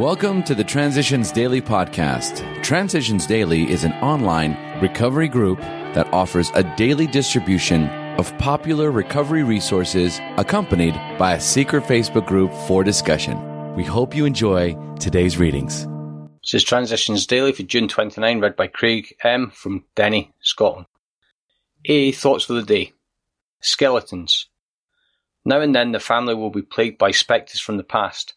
Welcome to the Transitions Daily podcast. Transitions Daily is an online recovery group that offers a daily distribution of popular recovery resources accompanied by a secret Facebook group for discussion. We hope you enjoy today's readings. This is Transitions Daily for June 29, read by Craig M. from Denny, Scotland. AA thoughts for the day. Skeletons. Now and then the family will be plagued by spectres from the past,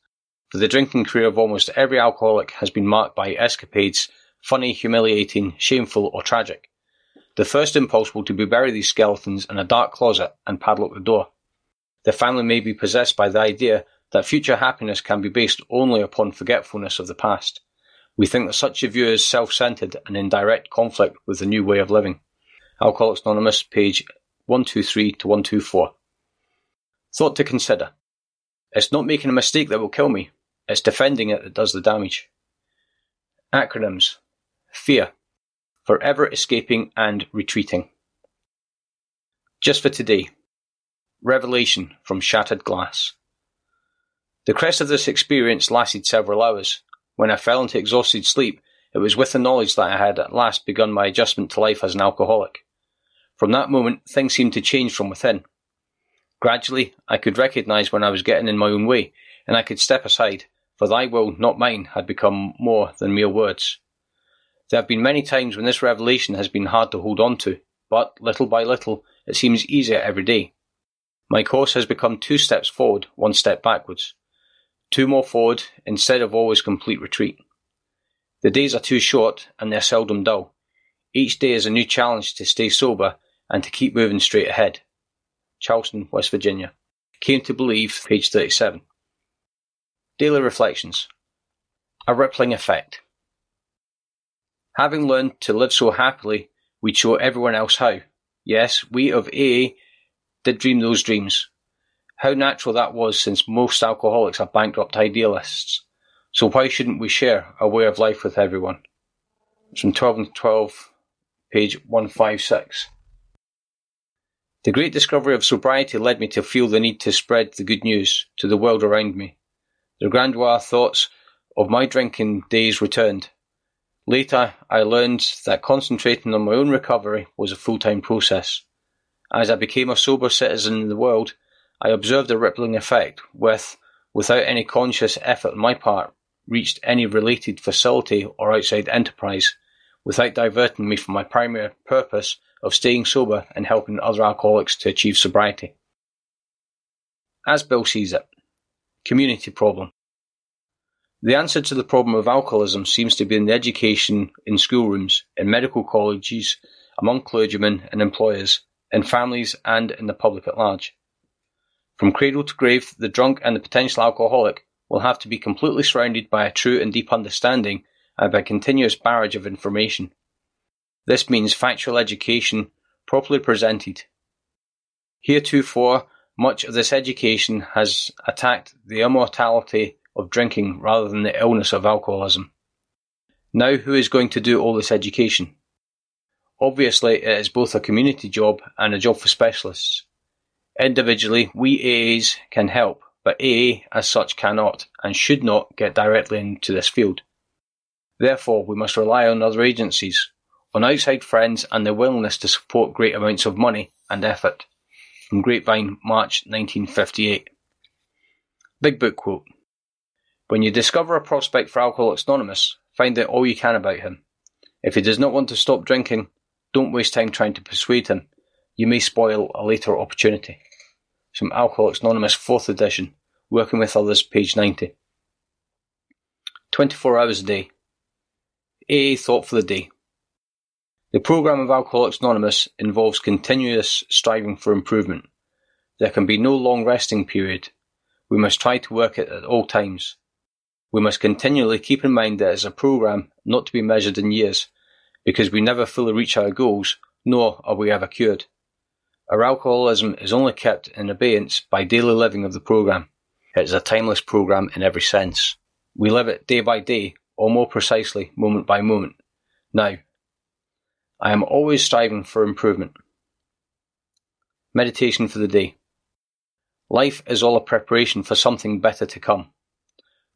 for the drinking career of almost every alcoholic has been marked by escapades, funny, humiliating, shameful or tragic. The first impulse will be to bury these skeletons in a dark closet and padlock the door. The family may be possessed by the idea that future happiness can be based only upon forgetfulness of the past. We think that such a view is self-centered and in direct conflict with the new way of living. Alcoholics Anonymous, page 123 to 124. Thought to consider. It's not making a mistake that will kill me. It's defending it that does the damage. Acronyms. Fear. Forever escaping and retreating. Just for today. Revelation from shattered glass. The crest of this experience lasted several hours. When I fell into exhausted sleep, it was with the knowledge that I had at last begun my adjustment to life as an alcoholic. From that moment, things seemed to change from within. Gradually, I could recognise when I was getting in my own way, and I could step aside, for thy will, not mine, had become more than mere words. There have been many times when this revelation has been hard to hold on to, but, little by little, it seems easier every day. My course has become 2 steps forward, 1 step backwards. 2 more forward, instead of always complete retreat. The days are too short, and they're seldom dull. Each day is a new challenge to stay sober and to keep moving straight ahead. Charleston, West Virginia. Came to believe, page 37. Daily Reflections. A rippling effect. Having learned to live so happily, we'd show everyone else how. Yes, we of AA did dream those dreams. How natural that was, since most alcoholics are bankrupt idealists. So why shouldn't we share our way of life with everyone? It's from 12 and 12, page 156. The great discovery of sobriety led me to feel the need to spread the good news to the world around me. The grandeur thoughts of my drinking days returned. Later, I learned that concentrating on my own recovery was a full-time process. As I became a sober citizen in the world, I observed a rippling effect without any conscious effort on my part, reached any related facility or outside enterprise, without diverting me from my primary purpose of staying sober and helping other alcoholics to achieve sobriety. As Bill sees it, community problem. The answer to the problem of alcoholism seems to be in the education in schoolrooms, in medical colleges, among clergymen and employers, in families and in the public at large. From cradle to grave, the drunk and the potential alcoholic will have to be completely surrounded by a true and deep understanding and by a continuous barrage of information. This means factual education properly presented. Heretofore, much of this education has attacked the immortality of drinking rather than the illness of alcoholism. Now, who is going to do all this education? Obviously, it is both a community job and a job for specialists. Individually, we AAs can help, but AA as such cannot and should not get directly into this field. Therefore, we must rely on other agencies, on outside friends and their willingness to support great amounts of money and effort. From Grapevine, March 1958. Big Book quote. When you discover a prospect for Alcoholics Anonymous, find out all you can about him. If he does not want to stop drinking, don't waste time trying to persuade him. You may spoil a later opportunity. From Alcoholics Anonymous 4th edition, Working with Others, page 90. 24 hours a day. AA thought for the day. The program of Alcoholics Anonymous involves continuous striving for improvement. There can be no long resting period. We must try to work it at all times. We must continually keep in mind that it is a program not to be measured in years, because we never fully reach our goals, nor are we ever cured. Our alcoholism is only kept in abeyance by daily living of the program. It is a timeless program in every sense. We live it day by day, or more precisely, moment by moment. Now, I am always striving for improvement. Meditation for the day. Life is all a preparation for something better to come.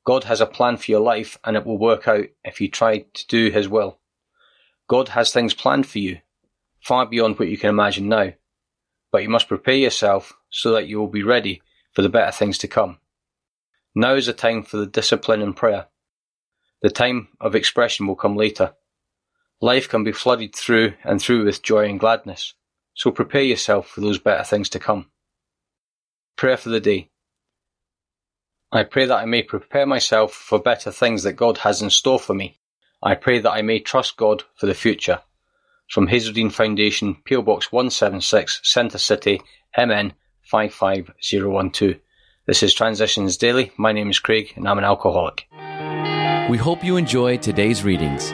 God has a plan for your life, and it will work out if you try to do His will. God has things planned for you, far beyond what you can imagine now. But you must prepare yourself so that you will be ready for the better things to come. Now is the time for the discipline and prayer. The time of expression will come later. Life can be flooded through and through with joy and gladness, so prepare yourself for those better things to come. Prayer for the day. I pray that I may prepare myself for better things that God has in store for me. I pray that I may trust God for the future. From Hazeldeen Foundation, P.O. Box 176, Centre City, MN 55012. This is Transitions Daily. My name is Craig, and I'm an alcoholic. We hope you enjoy today's readings.